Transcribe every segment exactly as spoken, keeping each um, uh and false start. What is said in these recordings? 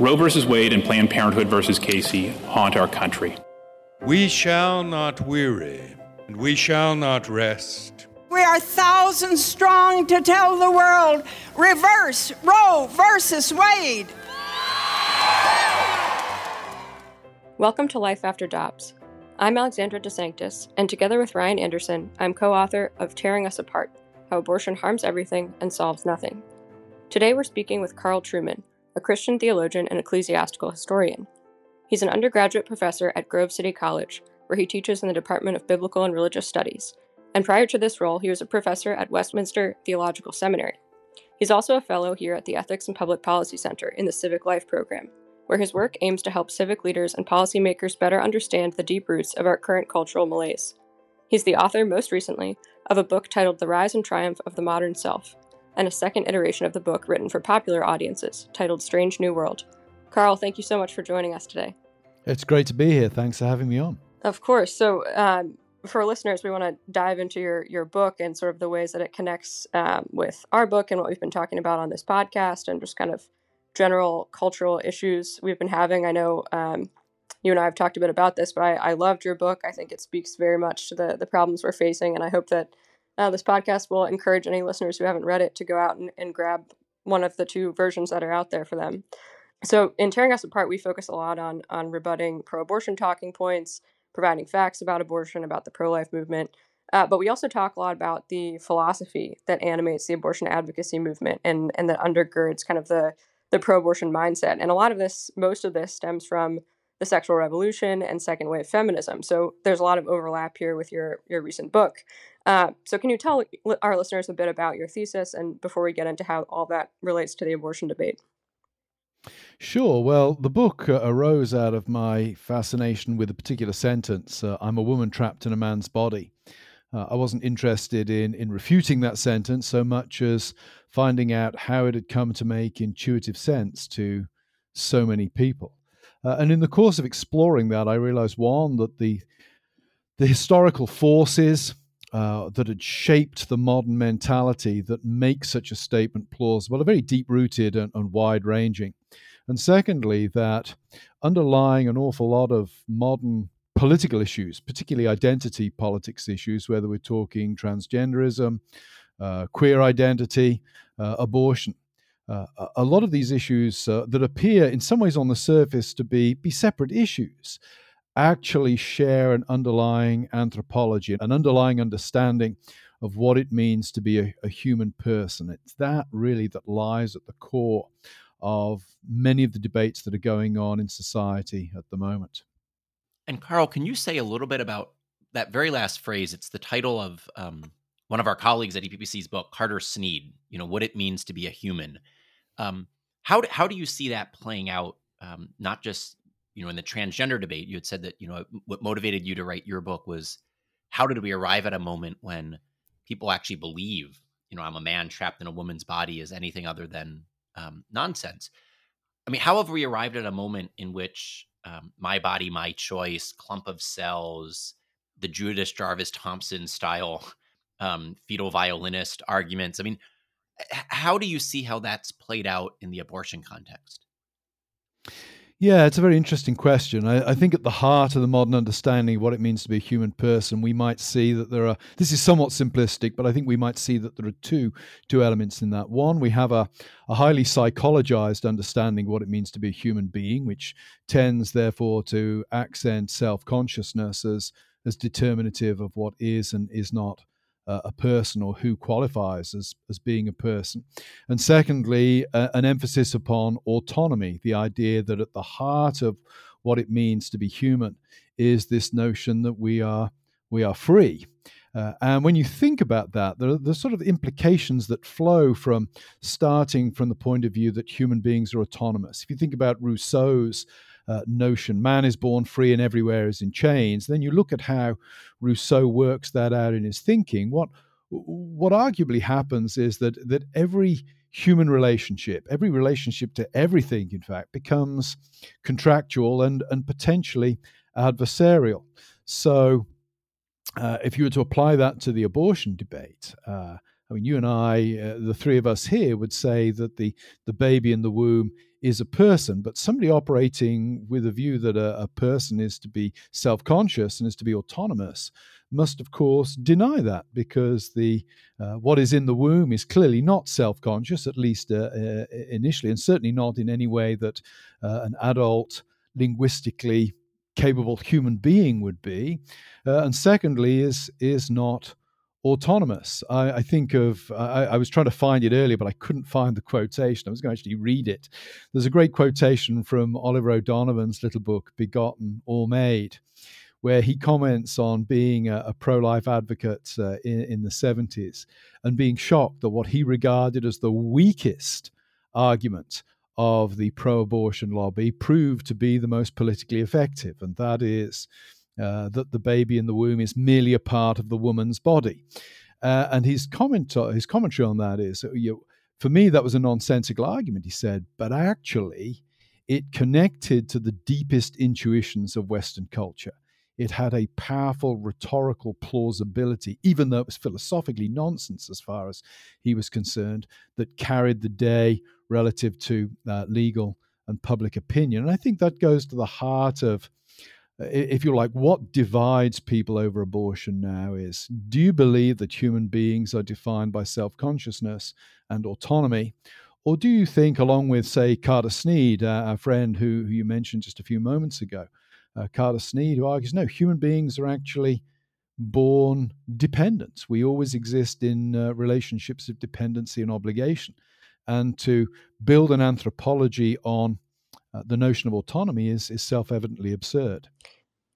Roe versus. Wade and Planned Parenthood versus. Casey haunt our country. We shall not weary, and we shall not rest. We are thousands strong to tell the world, reverse Roe versus. Wade. Welcome to Life After Dobbs. I'm Alexandra DeSanctis, and together with Ryan Anderson, I'm co-author of Tearing Us Apart: How Abortion Harms Everything and Solves Nothing. Today we're speaking with Carl Trueman, a Christian theologian and ecclesiastical historian. He's an undergraduate professor at Grove City College, where he teaches in the Department of Biblical and Religious Studies, and prior to this role, he was a professor at Westminster Theological Seminary. He's also a fellow here at the Ethics and Public Policy Center in the Civic Life program, where his work aims to help civic leaders and policymakers better understand the deep roots of our current cultural malaise. He's the author, most recently, of a book titled The Rise and Triumph of the Modern Self, and a second iteration of the book written for popular audiences, titled Strange New World. Carl, thank you so much for joining us today. It's great to be here. Thanks for having me on. Of course. So um, for listeners, we want to dive into your, your book and sort of the ways that it connects um, with our book and what we've been talking about on this podcast and just kind of general cultural issues we've been having. I know um, you and I have talked a bit about this, but I, I loved your book. I think it speaks very much to the, the problems we're facing, and I hope that Uh, this podcast will encourage any listeners who haven't read it to go out and, and grab one of the two versions that are out there for them. So in Tearing Us Apart, we focus a lot on on rebutting pro-abortion talking points, providing facts about abortion, about the pro-life movement. Uh, but we also talk a lot about the philosophy that animates the abortion advocacy movement and, and that undergirds kind of the, the pro-abortion mindset. And a lot of this, most of this stems from the sexual revolution and second wave feminism. So there's a lot of overlap here with your, your recent book. Uh, so can you tell our listeners a bit about your thesis and before we get into how all that relates to the abortion debate? Sure. Well, the book uh, arose out of my fascination with a particular sentence, uh, I'm a woman trapped in a man's body. Uh, I wasn't interested in, in refuting that sentence so much as finding out how it had come to make intuitive sense to so many people. Uh, and in the course of exploring that, I realized, one, that the, the historical forces Uh, that had shaped the modern mentality that makes such a statement plausible are very deep-rooted and, and wide-ranging. And secondly, that underlying an awful lot of modern political issues, particularly identity politics issues, whether we're talking transgenderism, uh, queer identity, uh, abortion, uh, a lot of these issues uh, that appear in some ways on the surface to be, be separate issues, actually share an underlying anthropology, an underlying understanding of what it means to be a, a human person. It's that really that lies at the core of many of the debates that are going on in society at the moment. And Carl, can you say a little bit about that very last phrase? It's the title of um, one of our colleagues at E P P C's book, Carter Snead, you know, what it means to be a human. Um, how, do, how do you see that playing out, um, not just you know, in the transgender debate? You had said that, you know, what motivated you to write your book was how did we arrive at a moment when people actually believe, you know, I'm a man trapped in a woman's body is anything other than um, nonsense. I mean, how have we arrived at a moment in which um, my body, my choice, clump of cells, the Judith Jarvis Thompson style um, fetal violinist arguments? I mean, how do you see how that's played out in the abortion context? Yeah, it's a very interesting question. I, I think at the heart of the modern understanding of what it means to be a human person, we might see that there are, this is somewhat simplistic, but I think we might see that there are two two elements in that. One, we have a, a highly psychologized understanding of what it means to be a human being, which tends, therefore, to accent self-consciousness as, as determinative of what is and is not a person or who qualifies as, as being a person. And secondly, uh, an emphasis upon autonomy, the idea that at the heart of what it means to be human is this notion that we are we are free. Uh, and when you think about that, there are the sort of implications that flow from starting from the point of view that human beings are autonomous. If you think about Rousseau's Uh, notion, man is born free and everywhere is in chains, then you look at how Rousseau works that out in his thinking. What what arguably happens is that that every human relationship, every relationship to everything, in fact, becomes contractual and, and potentially adversarial. So uh, if you were to apply that to the abortion debate, uh, I mean, you and I, uh, the three of us here, would say that the, the baby in the womb is a person, but somebody operating with a view that a, a person is to be self-conscious and is to be autonomous must, of course, deny that, because the uh, what is in the womb is clearly not self-conscious, at least uh, uh, initially, and certainly not in any way that uh, an adult, linguistically capable human being would be. Uh, and secondly, is is not autonomous. I, I think of, I, I was trying to find it earlier, but I couldn't find the quotation. I was going to actually read it. There's a great quotation from Oliver O'Donovan's little book, Begotten or Made, where he comments on being a, a pro-life advocate uh, in, in the seventies and being shocked at what he regarded as the weakest argument of the pro-abortion lobby proved to be the most politically effective, and that is uh, that the baby in the womb is merely a part of the woman's body. Uh, and his comment, his commentary on that is, you know, for me, that was a nonsensical argument, he said, but actually it connected to the deepest intuitions of Western culture. It had a powerful rhetorical plausibility, even though it was philosophically nonsense as far as he was concerned, that carried the day relative to uh, legal and public opinion. And I think that goes to the heart of, if you like, what divides people over abortion now is, do you believe that human beings are defined by self-consciousness and autonomy? Or do you think, along with, say, Carter Snead, uh, our friend who, who you mentioned just a few moments ago, Uh, Carter Snead, who argues, no, human beings are actually born dependent. We always exist in uh, relationships of dependency and obligation. And to build an anthropology on uh, the notion of autonomy is, is self-evidently absurd.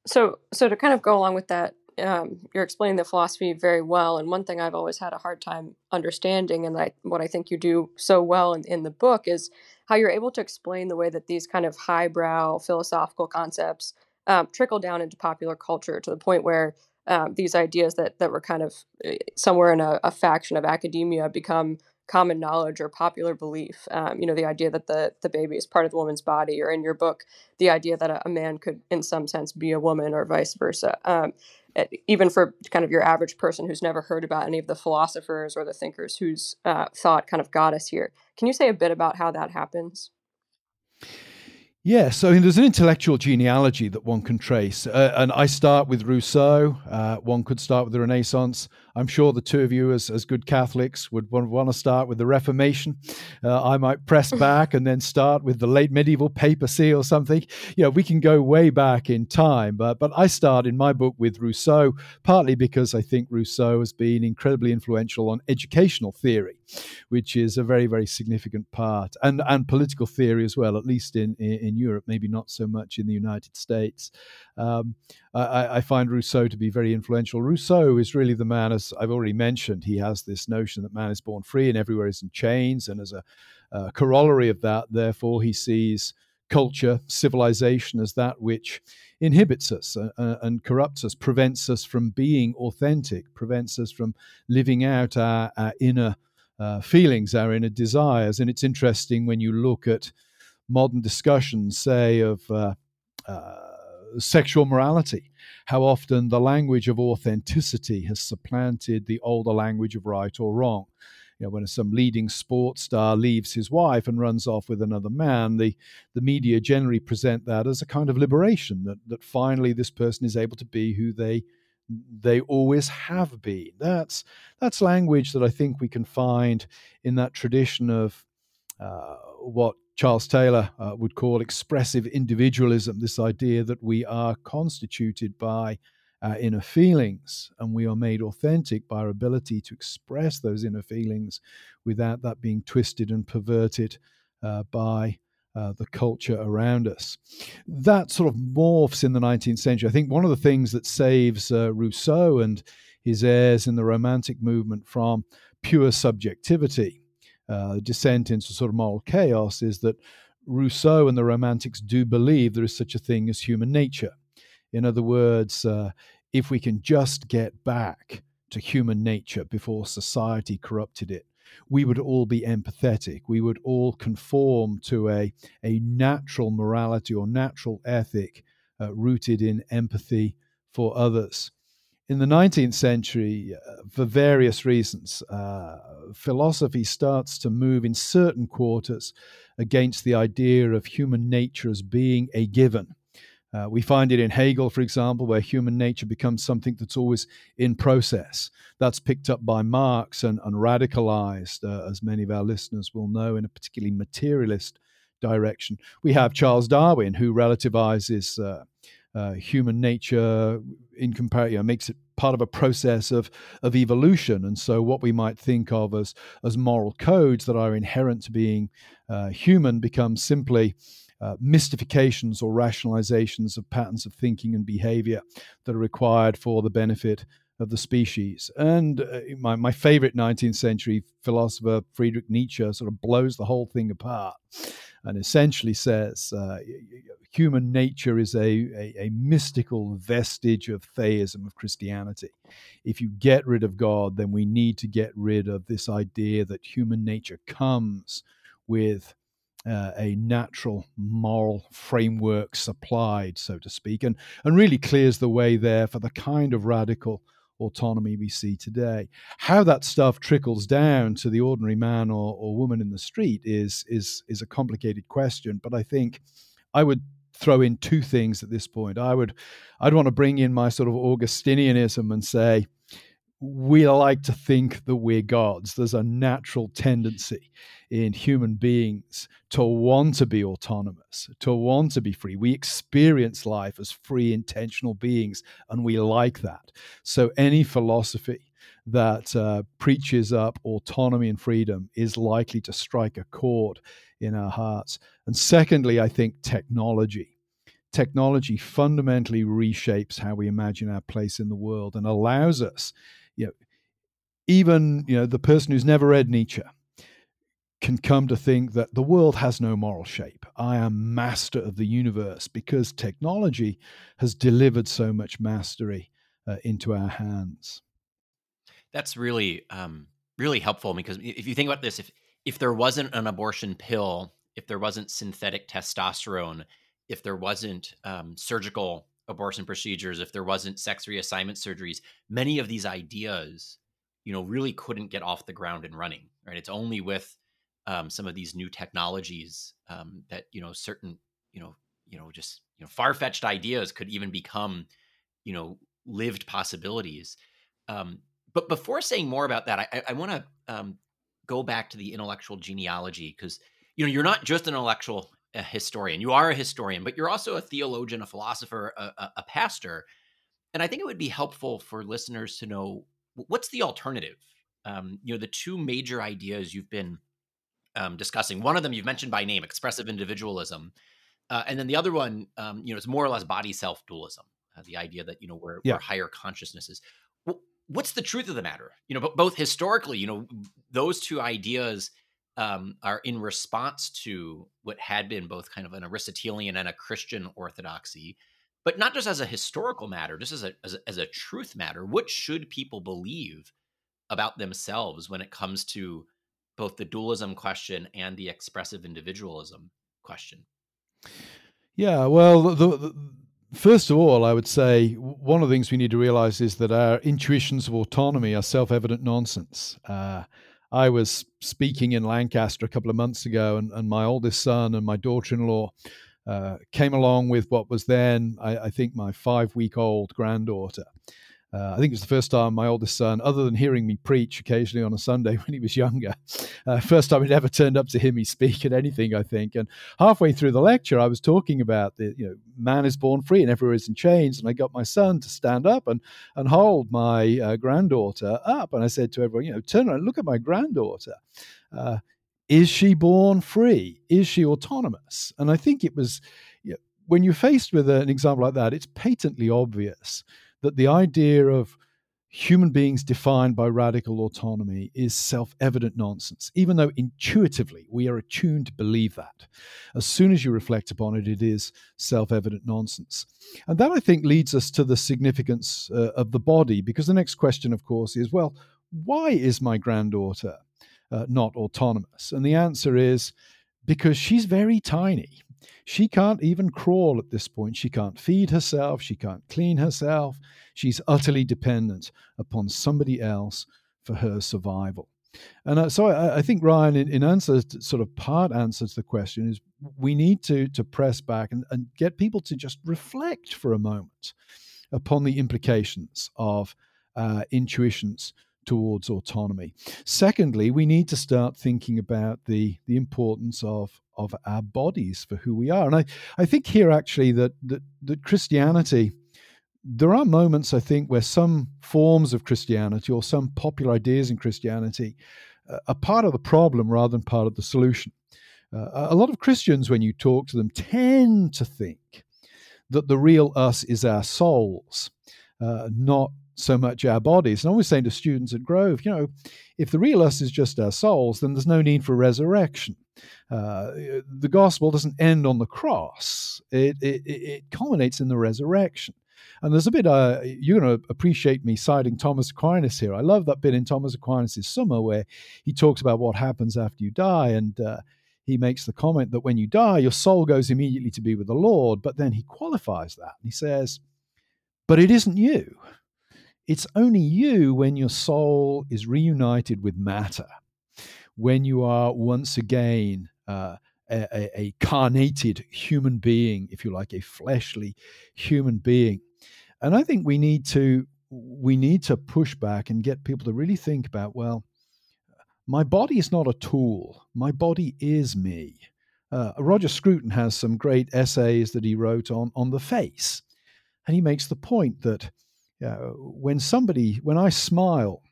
So so to kind of go along with that, um, you're explaining the philosophy very well. And one thing I've always had a hard time understanding, and I, what I think you do so well in, in the book, is how you're able to explain the way that these kind of highbrow philosophical concepts Um, trickle down into popular culture to the point where um, these ideas that, that were kind of somewhere in a, a faction of academia become common knowledge or popular belief. Um, you know, the idea that the, the baby is part of the woman's body, or in your book, the idea that a, a man could in some sense be a woman or vice versa. Um, even for kind of your average person who's never heard about any of the philosophers or the thinkers whose uh, thought kind of got us here. Can you say a bit about how that happens? Yes, I mean, there's an intellectual genealogy that one can trace. Uh, and I start with Rousseau. Uh, one could start with the Renaissance. I'm sure the two of you, as, as good Catholics, would want, want to start with the Reformation. Uh, I might press back and then start with the late medieval papacy or something. You know, we can go way back in time. But, but I start in my book with Rousseau, partly because I think Rousseau has been incredibly influential on educational theory, which is a very, very significant part, and, and political theory as well, at least in, in in Europe, maybe not so much in the United States. Um, I, I find Rousseau to be very influential. Rousseau is really the man, as I've already mentioned, he has this notion that man is born free and everywhere is in chains. And as a uh, corollary of that, therefore, he sees culture, civilization as that which inhibits us uh, and corrupts us, prevents us from being authentic, prevents us from living out our, our inner uh, feelings, our inner desires. And it's interesting when you look at modern discussions, say, of uh, uh, sexual morality, how often the language of authenticity has supplanted the older language of right or wrong. You know, when some leading sports star leaves his wife and runs off with another man, the, the media generally present that as a kind of liberation, that, that finally this person is able to be who they they always have been. That's, that's language that I think we can find in that tradition of uh, what Charles Taylor uh, would call expressive individualism, this idea that we are constituted by our inner feelings and we are made authentic by our ability to express those inner feelings without that being twisted and perverted uh, by uh, the culture around us. That sort of morphs in the nineteenth century. I think one of the things that saves uh, Rousseau and his heirs in the Romantic movement from pure subjectivity, Uh, descent into sort of moral chaos, is that Rousseau and the Romantics do believe there is such a thing as human nature. In other words, uh, if we can just get back to human nature before society corrupted it, we would all be empathetic. We would all conform to a, a natural morality or natural ethic uh, rooted in empathy for others. in the nineteenth century, uh, for various reasons, uh, philosophy starts to move in certain quarters against the idea of human nature as being a given. Uh, we find it in Hegel, for example, where human nature becomes something that's always in process. That's picked up by Marx and, and radicalized, uh, as many of our listeners will know, in a particularly materialist direction. We have Charles Darwin, who relativizes uh, uh, human nature in comparison, you know, makes it part of a process of, of evolution. And so what we might think of as, as moral codes that are inherent to being uh, human become simply Uh, mystifications or rationalizations of patterns of thinking and behavior that are required for the benefit of the species. And uh, my, my favorite nineteenth century philosopher, Friedrich Nietzsche, sort of blows the whole thing apart and essentially says uh, human nature is a, a, a mystical vestige of theism, of Christianity. If you get rid of God, then we need to get rid of this idea that human nature comes with Uh, a natural moral framework supplied, so to speak, and, and really clears the way there for the kind of radical autonomy we see today. How that stuff trickles down to the ordinary man or, or woman in the street is, is, is a complicated question, but I think I would throw in two things at this point. I would, I'd want to bring in my sort of Augustinianism and say, we like to think that we're gods. There's a natural tendency in human beings to want to be autonomous, to want to be free. We experience life as free, intentional beings, and we like that. So any philosophy that uh, preaches up autonomy and freedom is likely to strike a chord in our hearts. And secondly, I think technology. Technology fundamentally reshapes how we imagine our place in the world and allows us, you know, even, you know, the person who's never read Nietzsche can come to think that the world has no moral shape. I am master of the universe because technology has delivered so much mastery uh, into our hands. That's really, um, really helpful, because if you think about this, if, if there wasn't an abortion pill, if there wasn't synthetic testosterone, if there wasn't um, surgical abortion procedures, if there wasn't sex reassignment surgeries, many of these ideas, you know, really couldn't get off the ground and running, right? It's only with um, some of these new technologies um, that, you know, certain, you know, you know, just, you know, far-fetched ideas could even become, you know, lived possibilities. Um, but before saying more about that, I, I want to um, go back to the intellectual genealogy, because, you know, you're not just an intellectual a historian. You are a historian, but you're also a theologian, a philosopher, a, a, a pastor. And I think it would be helpful for listeners to know, what's the alternative? Um, you know, the two major ideas you've been um, discussing, one of them you've mentioned by name, expressive individualism. Uh, and then the other one, um, you know, is more or less body-self dualism, uh, the idea that, you know, we're, yeah. we're higher consciousnesses. Well, what's the truth of the matter? You know, but both historically, you know, those two ideas Um, are in response to what had been both kind of an Aristotelian and a Christian orthodoxy, but not just as a historical matter, just as a, as a, as a truth matter. What should people believe about themselves when it comes to both the dualism question and the expressive individualism question? Yeah, well, the, the, first of all, I would say one of the things we need to realize is that our intuitions of autonomy are self-evident nonsense. Uh, I was speaking in Lancaster a couple of months ago, and, and my oldest son and my daughter-in-law uh, came along with what was then, I, I think, my five-week-old granddaughter. Uh, I think it was the first time my oldest son, other than hearing me preach occasionally on a Sunday when he was younger, uh, first time it ever turned up to hear me speak at anything, I think. And halfway through the lecture, I was talking about the, you know, man is born free and everywhere is in chains. And I got my son to stand up and, and hold my uh, granddaughter up. And I said to everyone, you know, turn around, look at my granddaughter. Uh, is she born free? Is she autonomous? And I think it was, you know, when you're faced with an example like that, it's patently obvious that the idea of human beings defined by radical autonomy is self-evident nonsense, even though intuitively we are attuned to believe that. As soon as you reflect upon it, it is self-evident nonsense. And that, I think, leads us to the significance uh, of the body, because the next question, of course, is, well, why is my granddaughter uh, not autonomous? And the answer is because she's very tiny. She can't even crawl at this point. She can't feed herself. She can't clean herself. She's utterly dependent upon somebody else for her survival. And uh, so I, I think, Ryan, in, in answer to, sort of part answer to the question is we need to, to press back and, and get people to just reflect for a moment upon the implications of uh, intuitions towards autonomy. Secondly, we need to start thinking about the, the importance of, of our bodies for who we are. And I, I think here actually that, that, that Christianity, there are moments, I think, where some forms of Christianity or some popular ideas in Christianity uh, are part of the problem rather than part of the solution. Uh, a lot of Christians, when you talk to them, tend to think that the real us is our souls, uh, not so much our bodies. And I'm always saying to students at Grove, you know, if the real us is just our souls, then there's no need for resurrection. Uh, the gospel doesn't end on the cross. It, it, it culminates in the resurrection. And there's a bit, uh, you're going to appreciate me citing Thomas Aquinas here. I love that bit in Thomas Aquinas' Summa where he talks about what happens after you die. And uh, he makes the comment that when you die, your soul goes immediately to be with the Lord. But then he qualifies that. And he says, but it isn't you. It's only you when your soul is reunited with matter, when you are once again uh, a, a, a carnated human being, if you like, a fleshly human being. And I think we need to we need to push back and get people to really think about, well, my body is not a tool. My body is me. Uh, Roger Scruton has some great essays that he wrote on on the face, and he makes the point that Uh, when somebody, when I smile,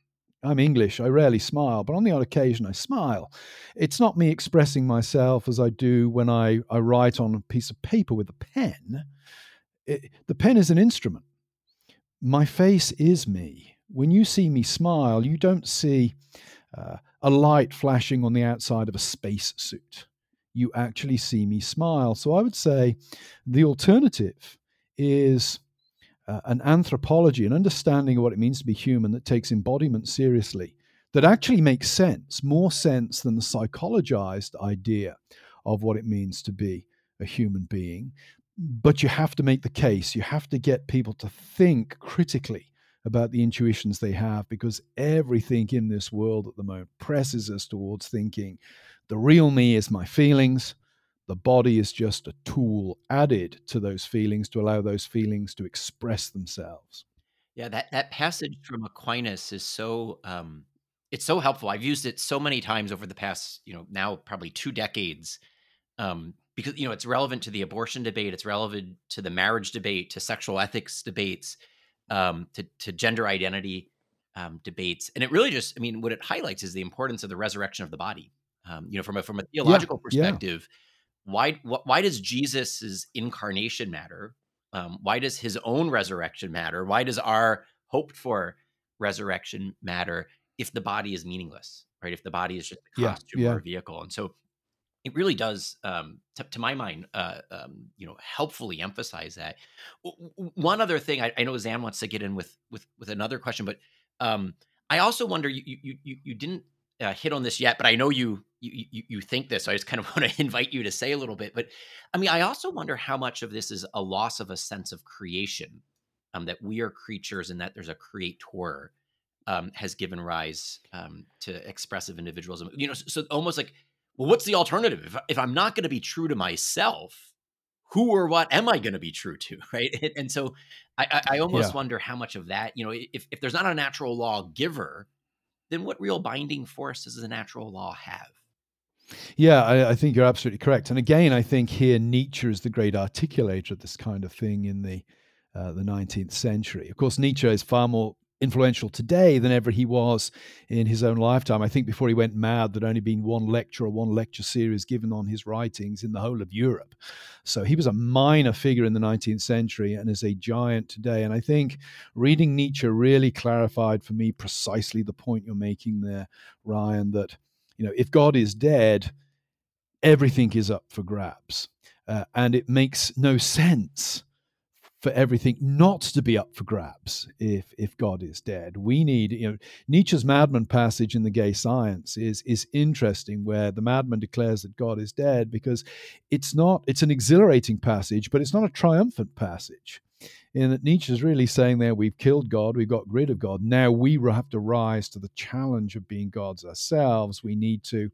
I'm English, I rarely smile, but on the odd occasion I smile. It's not me expressing myself as I do when I, I write on a piece of paper with a pen. It, the pen is an instrument. My face is me. When you see me smile, you don't see uh, a light flashing on the outside of a space suit. You actually see me smile. So I would say the alternative is Uh, an anthropology, an understanding of what it means to be human that takes embodiment seriously, that actually makes sense, more sense than the psychologized idea of what it means to be a human being. But you have to make the case. You have to get people to think critically about the intuitions they have, because everything in this world at the moment presses us towards thinking the real me is my feelings. The body is just a tool added to those feelings to allow those feelings to express themselves. Yeah, that, that passage from Aquinas is so, um, it's so helpful. I've used it so many times over the past, you know, now probably two decades, um, because, you know, it's relevant to the abortion debate. It's relevant to the marriage debate, to sexual ethics debates, um, to, to gender identity um, debates. And it really just, I mean, what it highlights is the importance of the resurrection of the body, um, you know, from a, from a theological yeah, perspective. Yeah. Why, why does Jesus's incarnation matter? Um, why does his own resurrection matter? Why does our hoped for resurrection matter if the body is meaningless, right? If the body is just a costume yeah, yeah. or a vehicle. And so it really does, um, to, to my mind, uh, um, you know, helpfully emphasize that. One other thing, I, I know Zan wants to get in with, with, with another question, but um, I also wonder, you, you, you, you didn't uh, hit on this yet, but I know you, You, you you think this, so I just kind of want to invite you to say a little bit. But I mean, I also wonder how much of this is a loss of a sense of creation, um, that we are creatures and that there's a creator, um, has given rise um, to expressive individualism. You know, so, so almost like, well, what's the alternative? If, if I'm not going to be true to myself, who or what am I going to be true to, right? And, and so I, I, I almost yeah. wonder how much of that, you know, if if there's not a natural law giver, then what real binding force does the natural law have? Yeah, I, I think you're absolutely correct. And again, I think here Nietzsche is the great articulator of this kind of thing in the uh, the nineteenth century. Of course, Nietzsche is far more influential today than ever he was in his own lifetime. I think before he went mad, there'd only been one lecture or one lecture series given on his writings in the whole of Europe. So he was a minor figure in the nineteenth century and is a giant today. And I think reading Nietzsche really clarified for me precisely the point you're making there, Ryan, that you know, if God is dead, everything is up for grabs. Uh, and it makes no sense for everything not to be up for grabs if if God is dead. We need, you know, Nietzsche's madman passage in the Gay Science is is interesting, where the madman declares that God is dead, because it's not, it's an exhilarating passage, but it's not a triumphant passage, in that Nietzsche's really saying there, we've killed God, we've got rid of God, now we have to rise to the challenge of being gods ourselves. We need to,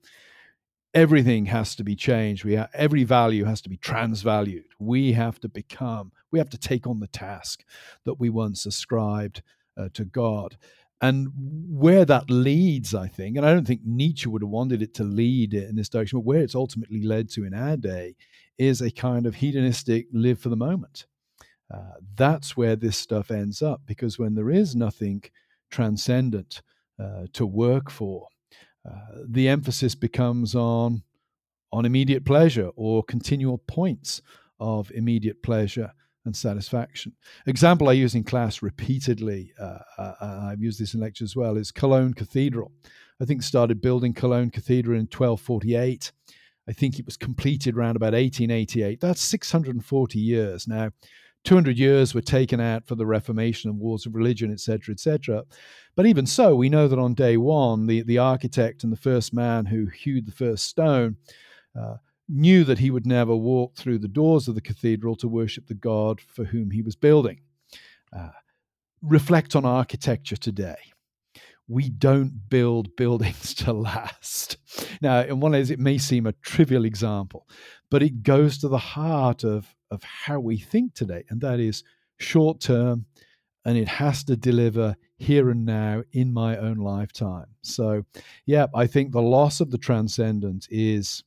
everything has to be changed. We have, every value has to be transvalued. We have to become, we have to take on the task that we once ascribed uh, to God. And where that leads, I think, and I don't think Nietzsche would have wanted it to lead in this direction, but where it's ultimately led to in our day is a kind of hedonistic live for the moment. Uh, that's where this stuff ends up, because when there is nothing transcendent uh, to work for, uh, the emphasis becomes on on immediate pleasure or continual points of immediate pleasure and satisfaction. Example I use in class repeatedly, uh, uh, I've used this in lecture as well, is Cologne Cathedral. I think started building Cologne Cathedral in twelve forty-eight. I think it was completed around about eighteen eighty-eight. That's six hundred forty years now. two hundred years were taken out for the Reformation and wars of religion, et cetera, et cetera. But even so, we know that on day one, the, the architect and the first man who hewed the first stone uh, knew that he would never walk through the doors of the cathedral to worship the God for whom he was building. Uh, reflect on architecture today. We don't build buildings to last. Now, in one way, it may seem a trivial example, but it goes to the heart of, of how we think today, and that is short-term, and it has to deliver here and now in my own lifetime. So, yeah, I think the loss of the transcendent is,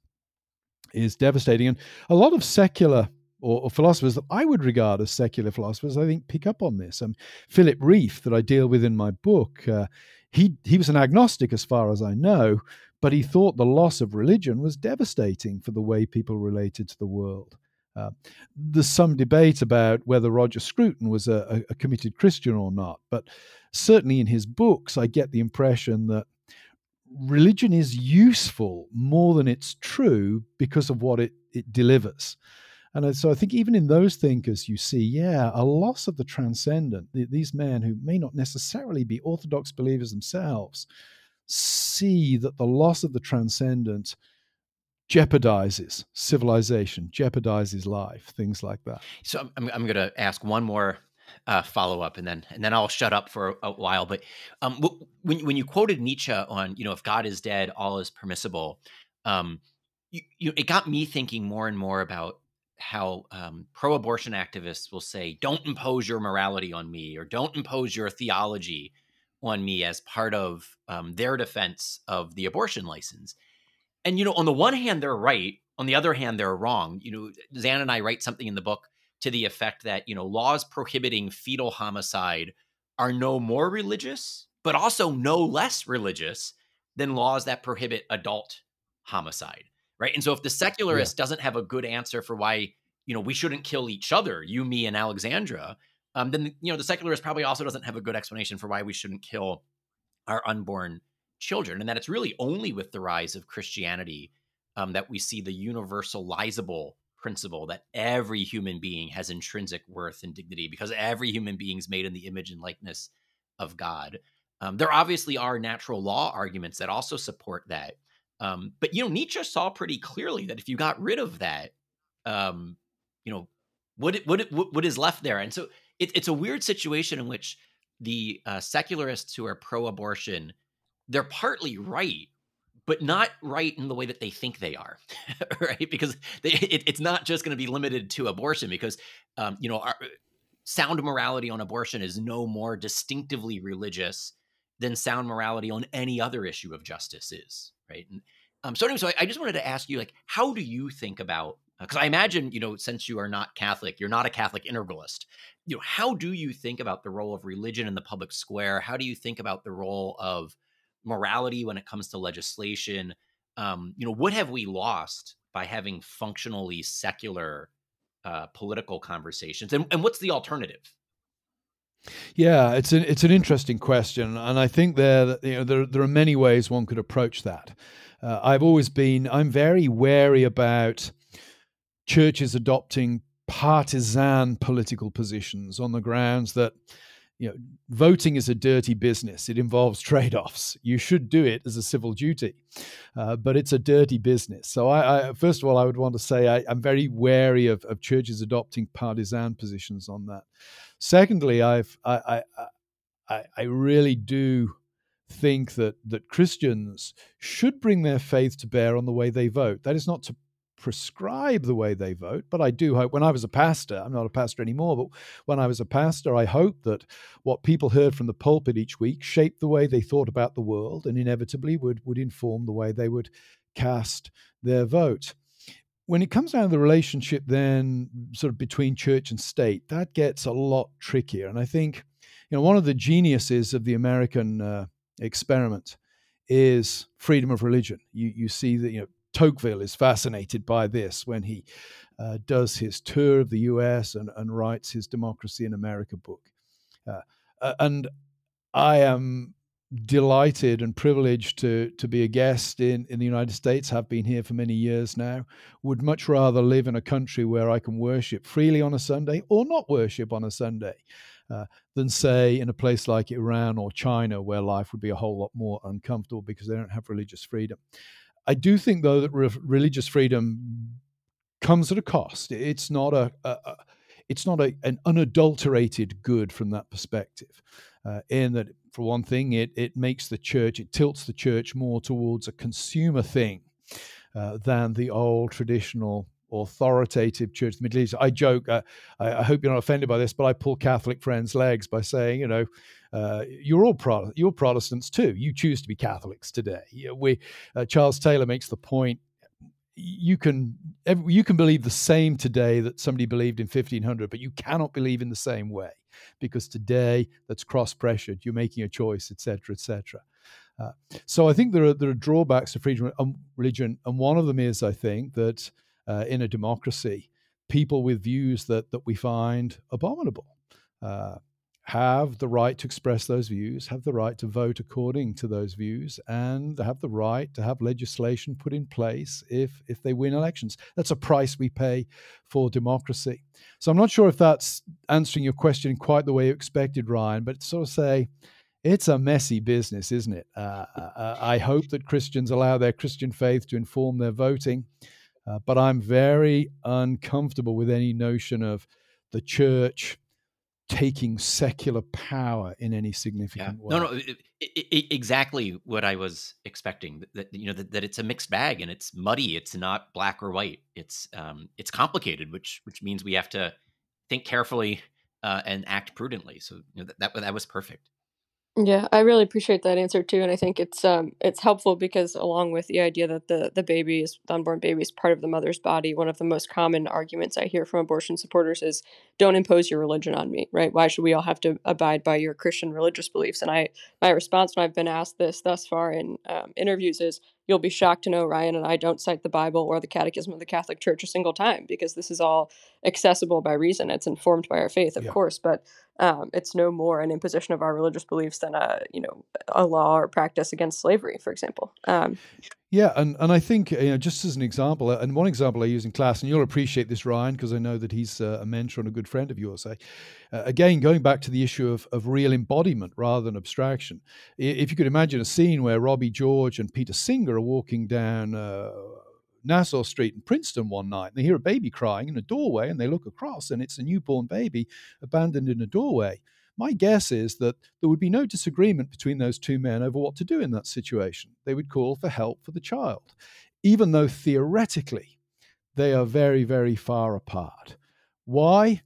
is devastating. And a lot of secular Or, or philosophers that I would regard as secular philosophers, I think, pick up on this. Um, Philip Rieff, that I deal with in my book, uh, he he was an agnostic as far as I know, but he thought the loss of religion was devastating for the way people related to the world. Uh, there's some debate about whether Roger Scruton was a, a committed Christian or not, but certainly in his books, I get the impression that religion is useful more than it's true because of what it, it delivers. And so I think even in those thinkers, you see, yeah, a loss of the transcendent. These men who may not necessarily be orthodox believers themselves see that the loss of the transcendent jeopardizes civilization, jeopardizes life, things like that. So I'm, I'm going to ask one more uh, follow-up, and then and then I'll shut up for a, a while. But um, when when you quoted Nietzsche on, you know, if God is dead, all is permissible, um, you, you, it got me thinking more and more about how um, pro-abortion activists will say, don't impose your morality on me, or don't impose your theology on me, as part of um, their defense of the abortion license. And, you know, on the one hand, they're right. On the other hand, they're wrong. You know, Zan and I write something in the book to the effect that, you know, laws prohibiting fetal homicide are no more religious, but also no less religious than laws that prohibit adult homicide. Right. And so if the secularist yeah. doesn't have a good answer for why, you know, we shouldn't kill each other, you, me, and Alexandra, um, then, you know, the secularist probably also doesn't have a good explanation for why we shouldn't kill our unborn children. And that it's really only with the rise of Christianity um, that we see the universalizable principle that every human being has intrinsic worth and dignity because every human being is made in the image and likeness of God. Um, there obviously are natural law arguments that also support that. Um, but, you know, Nietzsche saw pretty clearly that if you got rid of that, um, you know, what, what, what is left there? And so it, it's a weird situation in which the uh, secularists who are pro-abortion, they're partly right, but not right in the way that they think they are, right? Because they, it, it's not just going to be limited to abortion because, um, you know, our, sound morality on abortion is no more distinctively religious than sound morality on any other issue of justice is. Right. And, um, so anyway, so I, I just wanted to ask you, like, how do you think about, because I imagine, you know, since you are not Catholic, you're not a Catholic integralist, you know, how do you think about the role of religion in the public square? How do you think about the role of morality when it comes to legislation? Um, you know, what have we lost by having functionally secular uh, political conversations? And, and what's the alternative? Yeah, it's an it's an interesting question, and I think there you know there there are many ways one could approach that. Uh, I've always been I'm very wary about churches adopting partisan political positions on the grounds that, you know, voting is a dirty business. It involves trade-offs. You should do it as a civil duty, uh, but it's a dirty business. So I, I first of all, I would want to say I, I'm very wary of, of churches adopting partisan positions on that. Secondly, I've, I, I, I, I really do think that that Christians should bring their faith to bear on the way they vote. That is not to prescribe the way they vote, but I do hope, when I was a pastor, I'm not a pastor anymore, but when I was a pastor, I hoped that what people heard from the pulpit each week shaped the way they thought about the world and inevitably would, would inform the way they would cast their vote. When it comes down to the relationship then sort of between church and state, that gets a lot trickier. And I think, you know, one of the geniuses of the American uh, experiment is freedom of religion. You you see that, you know, Tocqueville is fascinated by this when he uh, does his tour of the U S and, and writes his Democracy in America book. Uh, and I am delighted and privileged to to be a guest in, in the United States, have been here for many years now, would much rather live in a country where I can worship freely on a Sunday or not worship on a Sunday uh, than, say, in a place like Iran or China, where life would be a whole lot more uncomfortable because they don't have religious freedom. I do think, though, that re- religious freedom comes at a cost. It's not a, a, a it's not a, an unadulterated good from that perspective. Uh, in that, for one thing, it it makes the church, it tilts the church more towards a consumer thing uh, than the old traditional authoritative church of the Middle East. I joke, uh, I, I hope you're not offended by this, but I pull Catholic friends' legs by saying, you know, uh, you're all Pro- you're Protestants too. You choose to be Catholics today. You know, we uh, Charles Taylor makes the point, you can you can believe the same today that somebody believed in fifteen hundred, but you cannot believe in the same way because today that's cross-pressured. You're making a choice, et cetera, et cetera. Uh, so I think there are there are drawbacks to freedom of religion, and one of them is, I think, that Uh, in a democracy, people with views that that we find abominable uh, have the right to express those views, have the right to vote according to those views, and have the right to have legislation put in place if if they win elections. That's a price we pay for democracy. So I'm not sure if that's answering your question in quite the way you expected, Ryan, but sort of say, it's a messy business, isn't it? Uh, uh, I hope that Christians allow their Christian faith to inform their voting. Uh, but I'm very uncomfortable with any notion of the church taking secular power in any significant yeah. way. No, no, it, it, it, exactly what I was expecting. That, that you know that, that it's a mixed bag and it's muddy. It's not black or white. It's um, it's complicated, which which means we have to think carefully uh, and act prudently. So you know, that, that that was perfect. Yeah, I really appreciate that answer too, and I think it's um it's helpful because along with the idea that the the baby is the unborn baby is part of the mother's body, one of the most common arguments I hear from abortion supporters is, "Don't impose your religion on me," right? Why should we all have to abide by your Christian religious beliefs? And I my response when I've been asked this thus far in um, interviews is, "You'll be shocked to know, Ryan, and I don't cite the Bible or the Catechism of the Catholic Church a single time because this is all accessible by reason. It's informed by our faith, of yeah. course, but." Um, it's no more an imposition of our religious beliefs than a, you know, a law or practice against slavery, for example. Um, yeah, and, and I think, you know, just as an example, and one example I use in class, and you'll appreciate this, Ryan, because I know that he's a mentor and a good friend of yours. I, uh, again, going back to the issue of, of real embodiment rather than abstraction. If you could imagine a scene where Robbie George and Peter Singer are walking down uh, Nassau Street in Princeton one night, and they hear a baby crying in a doorway, and they look across, and it's a newborn baby abandoned in a doorway. My guess is that there would be no disagreement between those two men over what to do in that situation. They would call for help for the child, even though theoretically they are very, very far apart. Why?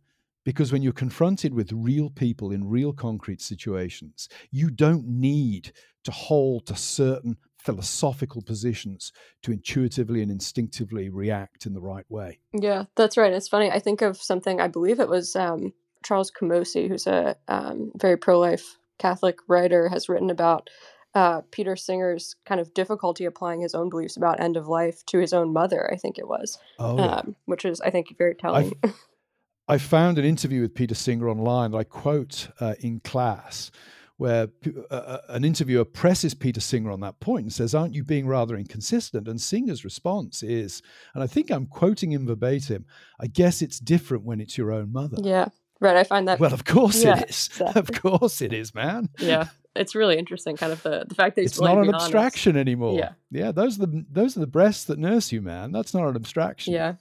Because when you're confronted with real people in real concrete situations, you don't need to hold to certain philosophical positions to intuitively and instinctively react in the right way. Yeah, that's right. It's funny. I think of something, I believe it was um, Charles Kamosi, who's a um, very pro-life Catholic writer, has written about uh, Peter Singer's kind of difficulty applying his own beliefs about end of life to his own mother, I think it was, oh, yeah. um, which is, I think, very telling. I've, I found an interview with Peter Singer online that I quote uh, in class, where uh, an interviewer presses Peter Singer on that point and says, aren't you being rather inconsistent? And Singer's response is, and I think I'm quoting him verbatim, I guess it's different when it's your own mother. Yeah, right. I find that. Well, of course yeah, it is. Exactly. Of course it is, man. Yeah. It's really interesting, kind of the, the fact that he's it's not an abstraction honest. anymore. Yeah, yeah. Those are the those are the breasts that nurse you, man. That's not an abstraction. Yeah.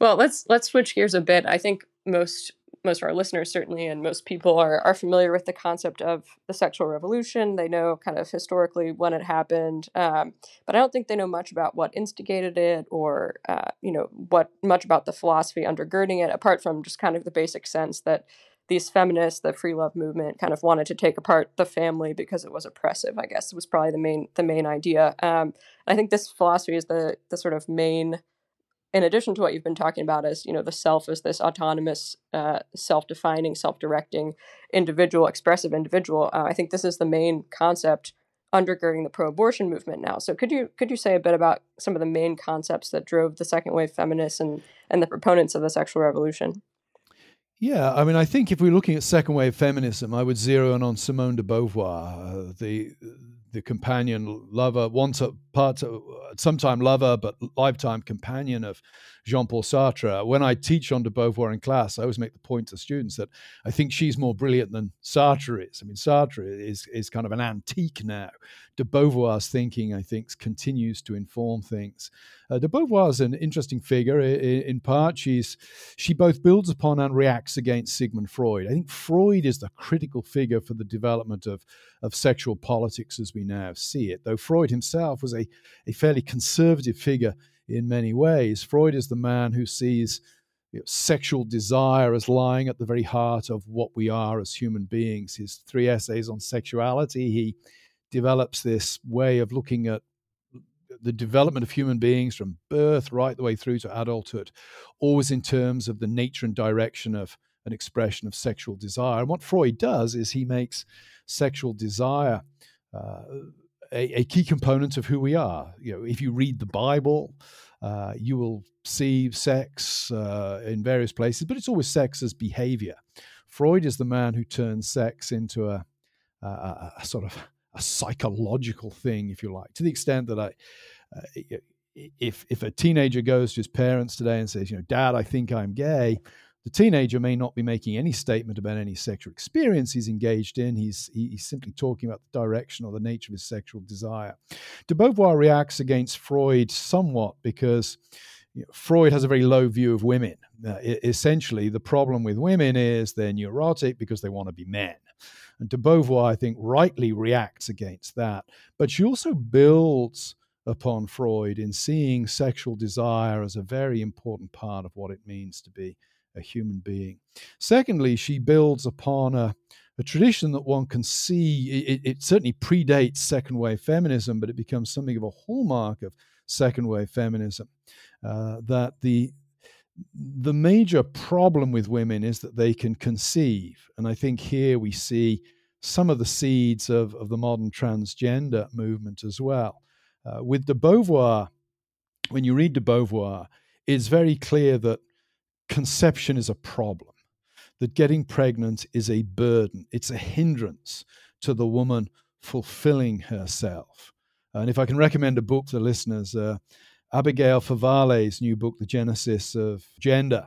Well, let's let's switch gears a bit. I think most most of our listeners certainly, and most people are are familiar with the concept of the sexual revolution. They know kind of historically when it happened, um, but I don't think they know much about what instigated it, or uh, you know, what much about the philosophy undergirding it, apart from just kind of the basic sense that these feminists, the free love movement, kind of wanted to take apart the family because it was oppressive, I guess, was probably the main the main idea. Um, I think this philosophy is the the sort of main, in addition to what you've been talking about, as you know, the self is this autonomous, uh, self-defining, self-directing individual, expressive individual. Uh, I think this is the main concept undergirding the pro-abortion movement now. So could you could you say a bit about some of the main concepts that drove the second wave feminists and and the proponents of the sexual revolution? Yeah, I mean, I think if we're looking at second wave feminism, I would zero in on Simone de Beauvoir, uh, the the companion, lover, once a part, of, sometime lover, but lifetime companion of Jean-Paul Sartre. When I teach on de Beauvoir in class, I always make the point to students that I think she's more brilliant than Sartre is. I mean, Sartre is is kind of an antique now. De Beauvoir's thinking, I think, continues to inform things. Uh, de Beauvoir is an interesting figure. In, in part, she's she both builds upon and reacts against Sigmund Freud. I think Freud is the critical figure for the development of, of sexual politics as we now see it, though Freud himself was a, a fairly conservative figure in many ways. Freud is the man who sees you know, sexual desire as lying at the very heart of what we are as human beings. His three essays on sexuality, he develops this way of looking at the development of human beings from birth right the way through to adulthood, always in terms of the nature and direction of an expression of sexual desire. And what Freud does is he makes sexual desire uh, a, a key component of who we are. You know, if you read the Bible, uh, you will see sex uh, in various places, but it's always sex as behavior. Freud is the man who turns sex into a, a, a sort of a psychological thing, if you like, to the extent that I, uh, if if a teenager goes to his parents today and says, you know, Dad, I think I'm gay, the teenager may not be making any statement about any sexual experience he's engaged in. He's he's simply talking about the direction or the nature of his sexual desire. De Beauvoir reacts against Freud somewhat because you know, Freud has a very low view of women. Uh, essentially, the problem with women is they're neurotic because they want to be men. And de Beauvoir, I think, rightly reacts against that. But she also builds upon Freud in seeing sexual desire as a very important part of what it means to be a human being. Secondly, she builds upon a, a tradition that one can see, it, it certainly predates second wave feminism, but it becomes something of a hallmark of second wave feminism, uh, that the The major problem with women is that they can conceive. And I think here we see some of the seeds of, of the modern transgender movement as well. Uh, with de Beauvoir, when you read de Beauvoir, it's very clear that conception is a problem, that getting pregnant is a burden. It's a hindrance to the woman fulfilling herself. And if I can recommend a book to listeners, uh, Abigail Favale's new book, The Genesis of Gender,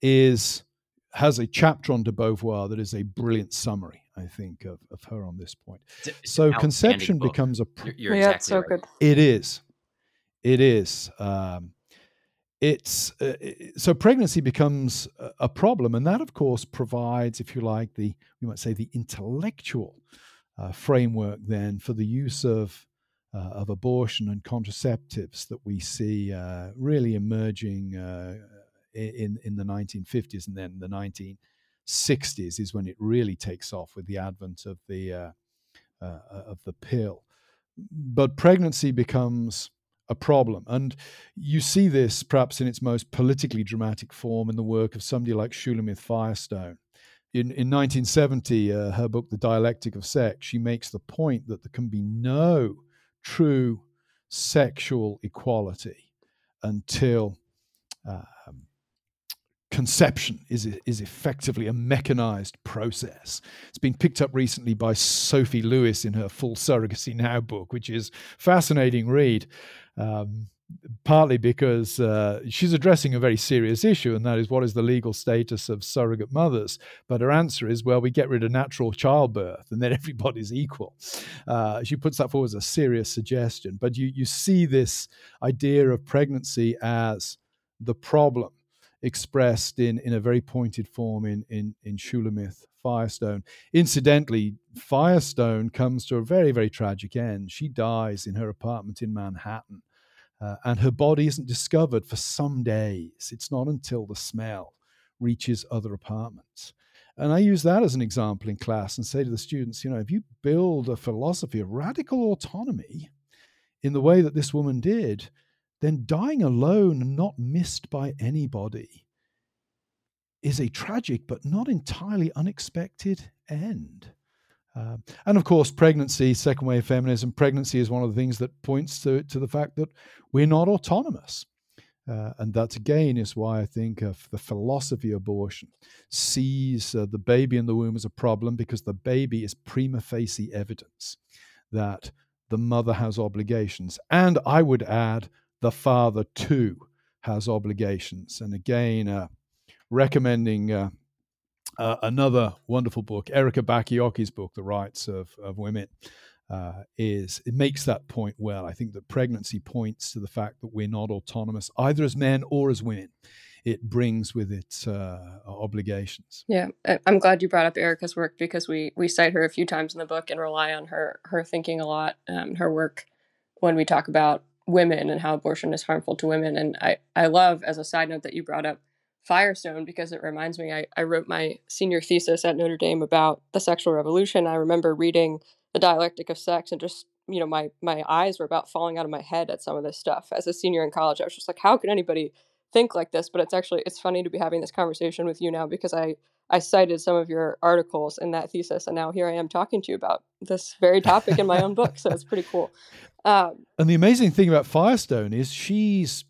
is has a chapter on de Beauvoir that is a brilliant summary, I think, of, of her on this point. It's a, it's so conception book. becomes a... Pr- you're, you're yeah, exactly so right. Good. It is. It is. Um, it's uh, it, So pregnancy becomes a, a problem, and that, of course, provides, if you like, the we might say the intellectual uh, framework then for the use of Uh, of abortion and contraceptives that we see uh, really emerging uh, in in the nineteen fifties, and then the nineteen sixties is when it really takes off with the advent of the uh, uh, of the pill. But pregnancy becomes a problem, and you see this perhaps in its most politically dramatic form in the work of somebody like Shulamith Firestone. In, in nineteen seventy, uh, her book *The Dialectic of Sex*, she makes the point that there can be no true sexual equality until um, conception is, is effectively a mechanized process. It's been picked up recently by Sophie Lewis in her Full Surrogacy Now book, which is a fascinating read, um, partly because uh, she's addressing a very serious issue, and that is, what is the legal status of surrogate mothers? But her answer is, well, we get rid of natural childbirth and then everybody's equal. Uh, she puts that forward as a serious suggestion. But you, you see this idea of pregnancy as the problem, expressed in, in a very pointed form in, in, in Shulamith Firestone. Incidentally, Firestone comes to a very, very tragic end. She dies in her apartment in Manhattan, uh, and her body isn't discovered for some days. It's not until the smell reaches other apartments. And I use that as an example in class and say to the students, you know, if you build a philosophy of radical autonomy in the way that this woman did, then dying alone and not missed by anybody is a tragic but not entirely unexpected end. Um, and of course, pregnancy, second wave feminism, pregnancy is one of the things that points to, to the fact that we're not autonomous. Uh, and that, again, is why I think uh, the philosophy of abortion sees uh, the baby in the womb as a problem, because the baby is prima facie evidence that the mother has obligations. And I would add, the father, too, has obligations. And again, uh, recommending uh, uh, another wonderful book, Erika Bakioki's book, The Rights of, of Women, uh, is it makes that point well. I think that pregnancy points to the fact that we're not autonomous, either as men or as women. It brings with it uh, obligations. Yeah, I'm glad you brought up Erika's work, because we, we cite her a few times in the book and rely on her, her thinking a lot, um, her work, when we talk about women and how abortion is harmful to women. And I, I love, as a side note, that you brought up Firestone, because it reminds me, I, I wrote my senior thesis at Notre Dame about the sexual revolution. I remember reading The Dialectic of Sex and just, you know, my, my eyes were about falling out of my head at some of this stuff. As a senior in college, I was just like, how could anybody think like this? But it's actually, it's funny to be having this conversation with you now, because I, I cited some of your articles in that thesis, and now here I am talking to you about this very topic in my own book. So it's pretty cool. Um, and the amazing thing about Firestone is she's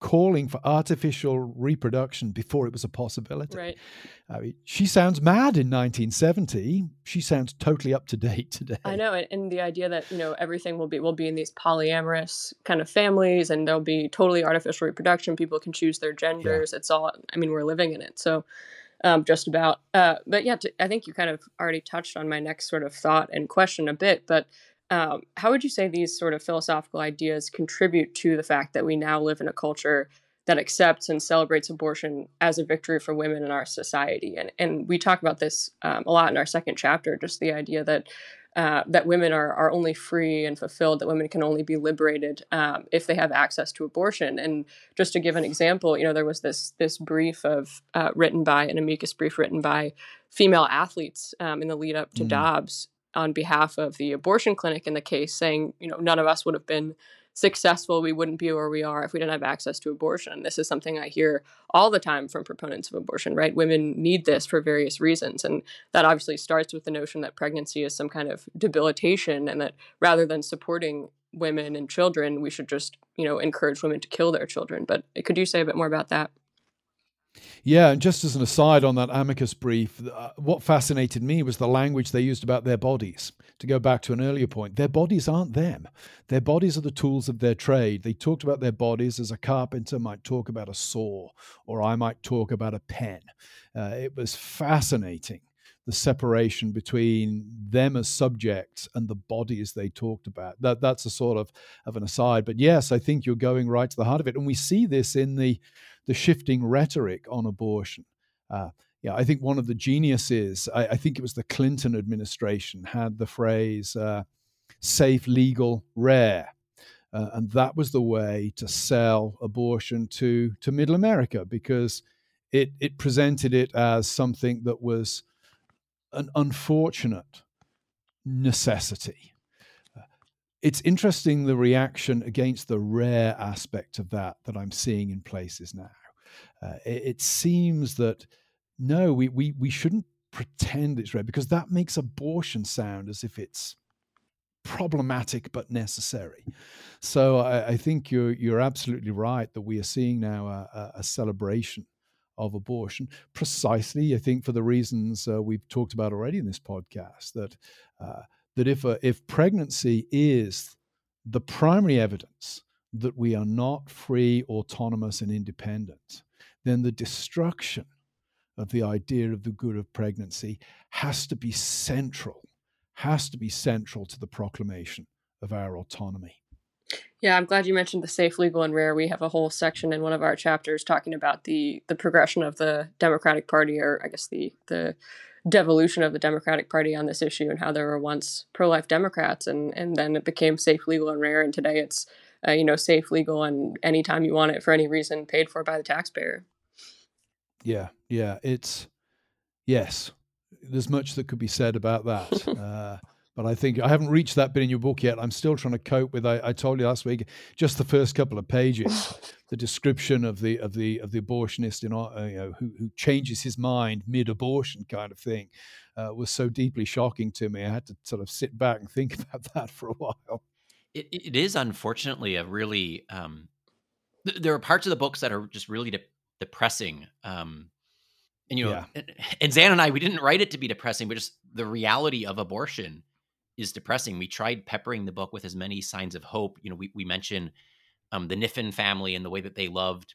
calling for artificial reproduction before it was a possibility. Right. I mean, she sounds mad in nineteen seventy. She sounds totally up to date today. I know, and, and the idea that, you know, everything will be will be in these polyamorous kind of families, and there'll be totally artificial reproduction. People can choose their genders. Yeah. It's all. I mean, we're living in it. So. Um, just about. Uh, but yeah, to, I think you kind of already touched on my next sort of thought and question a bit, but um, how would you say these sort of philosophical ideas contribute to the fact that we now live in a culture that accepts and celebrates abortion as a victory for women in our society? And and we talk about this um, a lot in our second chapter, just the idea that uh, that women are, are only free and fulfilled, that women can only be liberated um, if they have access to abortion. And just to give an example, you know, there was this this brief of uh, written by an amicus brief written by female athletes um, in the lead up to mm. Dobbs on behalf of the abortion clinic in the case, saying, you know, none of us would have been successful, we wouldn't be where we are if we didn't have access to abortion. This is something I hear all the time from proponents of abortion, right? Women need this for various reasons. And that obviously starts with the notion that pregnancy is some kind of debilitation, and that rather than supporting women and children, we should just, you know, encourage women to kill their children. But could you say a bit more about that? Yeah, and just as an aside on that amicus brief, uh, what fascinated me was the language they used about their bodies. To go back to an earlier point, their bodies aren't them. Their bodies are the tools of their trade. They talked about their bodies as a carpenter might talk about a saw, or I might talk about a pen. Uh, it was fascinating, the separation between them as subjects and the bodies they talked about. That That's a sort of, of an aside. But yes, I think you're going right to the heart of it. And we see this in the the shifting rhetoric on abortion. Uh, yeah, I think one of the geniuses, I, I think it was the Clinton administration, had the phrase uh, safe, legal, rare. Uh, and that was the way to sell abortion to, to middle America, because it, it presented it as something that was an unfortunate necessity. Uh, it's interesting, the reaction against the rare aspect of that that I'm seeing in places now. Uh, it, it seems that, no, we, we, we shouldn't pretend it's rare, because that makes abortion sound as if it's problematic but necessary. So I, I think you're, you're absolutely right that we are seeing now a, a, a celebration of abortion, precisely, I think, for the reasons uh, we've talked about already in this podcast, that uh, that if uh, if pregnancy is the primary evidence that we are not free, autonomous, and independent, then the destruction of the idea of the good of pregnancy has to be central, has to be central to the proclamation of our autonomy. Yeah, I'm glad you mentioned the safe, legal, and rare. We have a whole section in one of our chapters talking about the the progression of the Democratic Party, or I guess the the devolution of the Democratic Party on this issue, and how there were once pro-life Democrats, and and then it became safe, legal, and rare, and today it's uh, you know safe, legal, and anytime you want it for any reason, paid for by the taxpayer. Yeah, yeah, it's yes. There's much that could be said about that. Uh, But I think I haven't reached that bit in your book yet. I'm still trying to cope with. I, I told you last week, just the first couple of pages, the description of the of the of the abortionist in uh, you know, who who changes his mind mid-abortion kind of thing, uh, was so deeply shocking to me. I had to sort of sit back and think about that for a while. It, it is unfortunately a really. Um, th- there are parts of the books that are just really de- depressing. Um, and you know, yeah. and, and Zan and I, we didn't write it to be depressing, but just the reality of abortion is depressing. We tried peppering the book with as many signs of hope. You know, we we mention um, the Niffen family and the way that they loved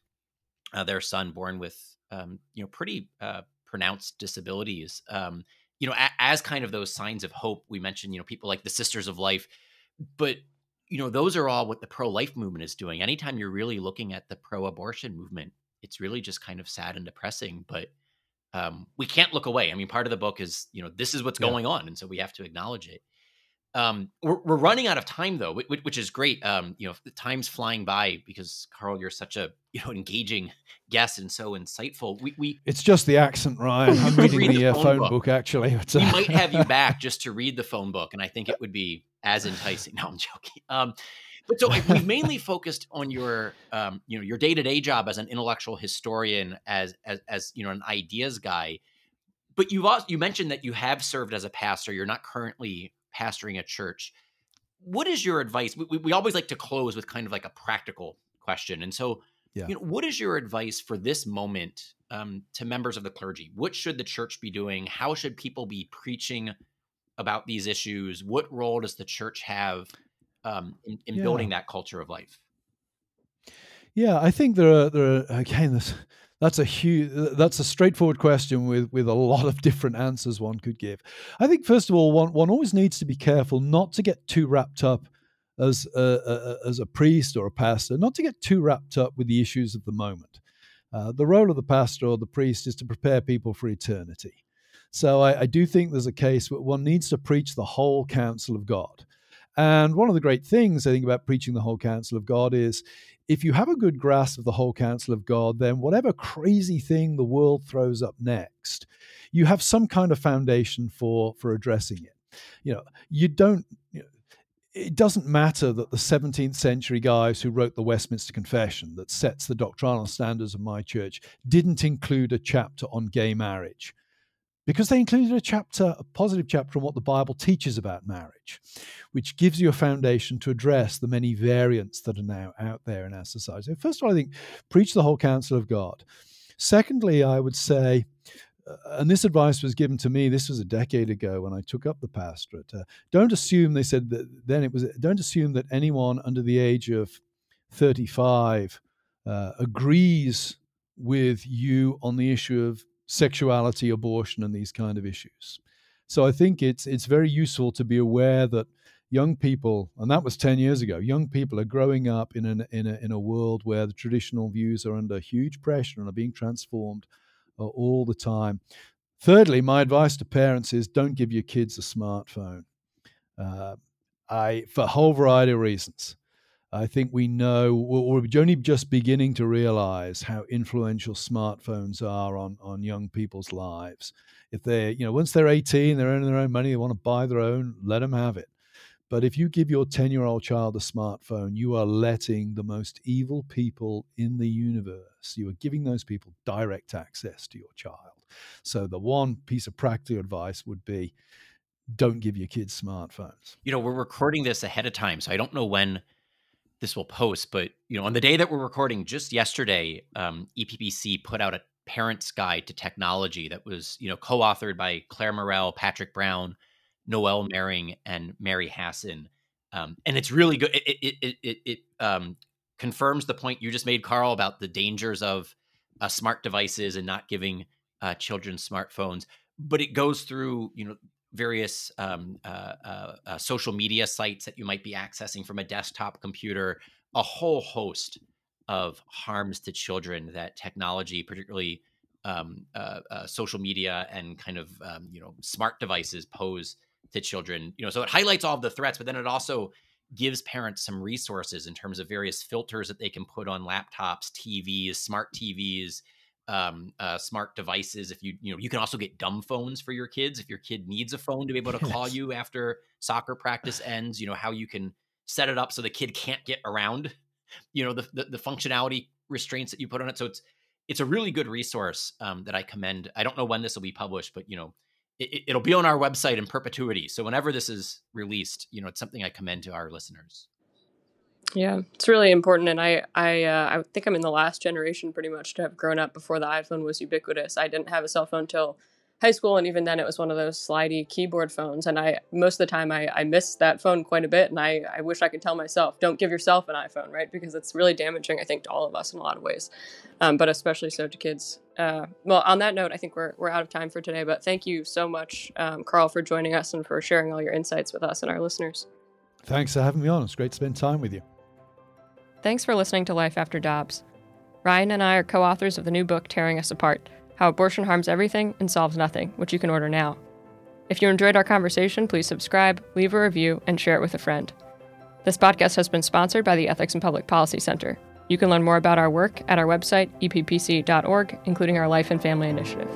uh, their son born with, um, you know, pretty uh, pronounced disabilities. Um, you know, a, as kind of those signs of hope, we mentioned, you know, people like the Sisters of Life. But, you know, those are all what the pro-life movement is doing. Anytime you're really looking at the pro-abortion movement, it's really just kind of sad and depressing. But um, we can't look away. I mean, part of the book is, you know, this is what's yeah. going on. And so we have to acknowledge it. Um, we're, we're running out of time though, which, which is great. Um, you know, the time's flying by because Carl, you're such a, you know, engaging guest and so insightful. We, we it's just the accent, Ryan. I'm reading read the, the phone, phone book. book actually. We might have you back just to read the phone book, and I think it would be as enticing. No, I'm joking. Um, but so like, we've mainly focused on your, um, you know, your day-to-day job as an intellectual historian, as as, as you know, an ideas guy. But you've also, you mentioned that you have served as a pastor. You're not currently pastoring a church. What is your advice? We, we always like to close with kind of like a practical question. And so, yeah. you know, what is your advice for this moment um, to members of the clergy? What should the church be doing? How should people be preaching about these issues? What role does the church have um, in, in yeah. building that culture of life? Yeah, I think there are, there are again, this, that's a huge, that's a straightforward question with, with a lot of different answers one could give. I think, first of all, one, one always needs to be careful not to get too wrapped up as a, a, as a priest or a pastor, not to get too wrapped up with the issues of the moment. Uh, the role of the pastor or the priest is to prepare people for eternity. So I, I do think there's a case where one needs to preach the whole counsel of God. And one of the great things I think about preaching the whole counsel of God is, if you have a good grasp of the whole counsel of God, then whatever crazy thing the world throws up next, you have some kind of foundation for, for addressing it. You know, you don't, you know, it doesn't matter that the seventeenth century guys who wrote the Westminster Confession that sets the doctrinal standards of my church didn't include a chapter on gay marriage, because they included a chapter, a positive chapter on what the Bible teaches about marriage, which gives you a foundation to address the many variants that are now out there in our society. First of all, I think, preach the whole counsel of God. Secondly, I would say, and this advice was given to me, this was a decade ago when I took up the pastorate, uh, don't assume, they said that then it was, don't assume that anyone under the age of thirty-five uh, agrees with you on the issue of sexuality, abortion, and these kind of issues. So I think it's it's very useful to be aware that young people, and that was ten years ago, young people are growing up in an in a in a world where the traditional views are under huge pressure and are being transformed uh, all the time. Thirdly, my advice to parents is don't give your kids a smartphone. Uh, I for a whole variety of reasons. I think we know, or we're only just beginning to realize how influential smartphones are on, on young people's lives. If they, you know, once they're eighteen, they're earning their own money, they want to buy their own, let them have it. But if you give your ten-year-old child a smartphone, you are letting the most evil people in the universe, you are giving those people direct access to your child. So the one piece of practical advice would be, don't give your kids smartphones. You know, we're recording this ahead of time, so I don't know when this will post, but you know, on the day that we're recording, just yesterday, um, E P P C put out a Parent's Guide to Technology that was, you know, co-authored by Claire Morrell, Patrick Brown, Noel Mering, and Mary Hassan. Um, and it's really good. It it it, it, it um, confirms the point you just made, Carl, about the dangers of uh, smart devices and not giving uh, children smartphones. But it goes through, you know, various um, uh, uh, uh, social media sites that you might be accessing from a desktop computer, a whole host of harms to children that technology, particularly um, uh, uh, social media and kind of, um, you know, smart devices pose to children. You know, so it highlights all of the threats, but then it also gives parents some resources in terms of various filters that they can put on laptops, T Vs, smart T Vs, um, uh, smart devices. If you, you know, you can also get dumb phones for your kids. If your kid needs a phone to be able to call you after soccer practice ends, you know, how you can set it up so the kid can't get around, you know, the, the, the functionality restraints that you put on it. So it's, it's a really good resource um, that I commend. I don't know when this will be published, but, you know, it, it'll be on our website in perpetuity. So whenever this is released, you know, it's something I commend to our listeners. Yeah, it's really important. And I I, uh, I think I'm in the last generation pretty much to have grown up before the iPhone was ubiquitous. I didn't have a cell phone till high school. And even then it was one of those slidey keyboard phones. And I most of the time I, I miss that phone quite a bit. And I, I wish I could tell myself, don't give yourself an iPhone, right? Because it's really damaging, I think, to all of us in a lot of ways, um, but especially so to kids. Uh, well, on that note, I think we're we're out of time for today. But thank you so much, um, Carl, for joining us and for sharing all your insights with us and our listeners. Thanks for having me on. It's great to spend time with you. Thanks for listening to Life After Dobbs. Ryan and I are co-authors of the new book, Tearing Us Apart: How Abortion Harms Everything and Solves Nothing, which you can order now. If you enjoyed our conversation, please subscribe, leave a review, and share it with a friend. This podcast has been sponsored by the Ethics and Public Policy Center. You can learn more about our work at our website, e p p c dot org, including our Life and Family Initiative.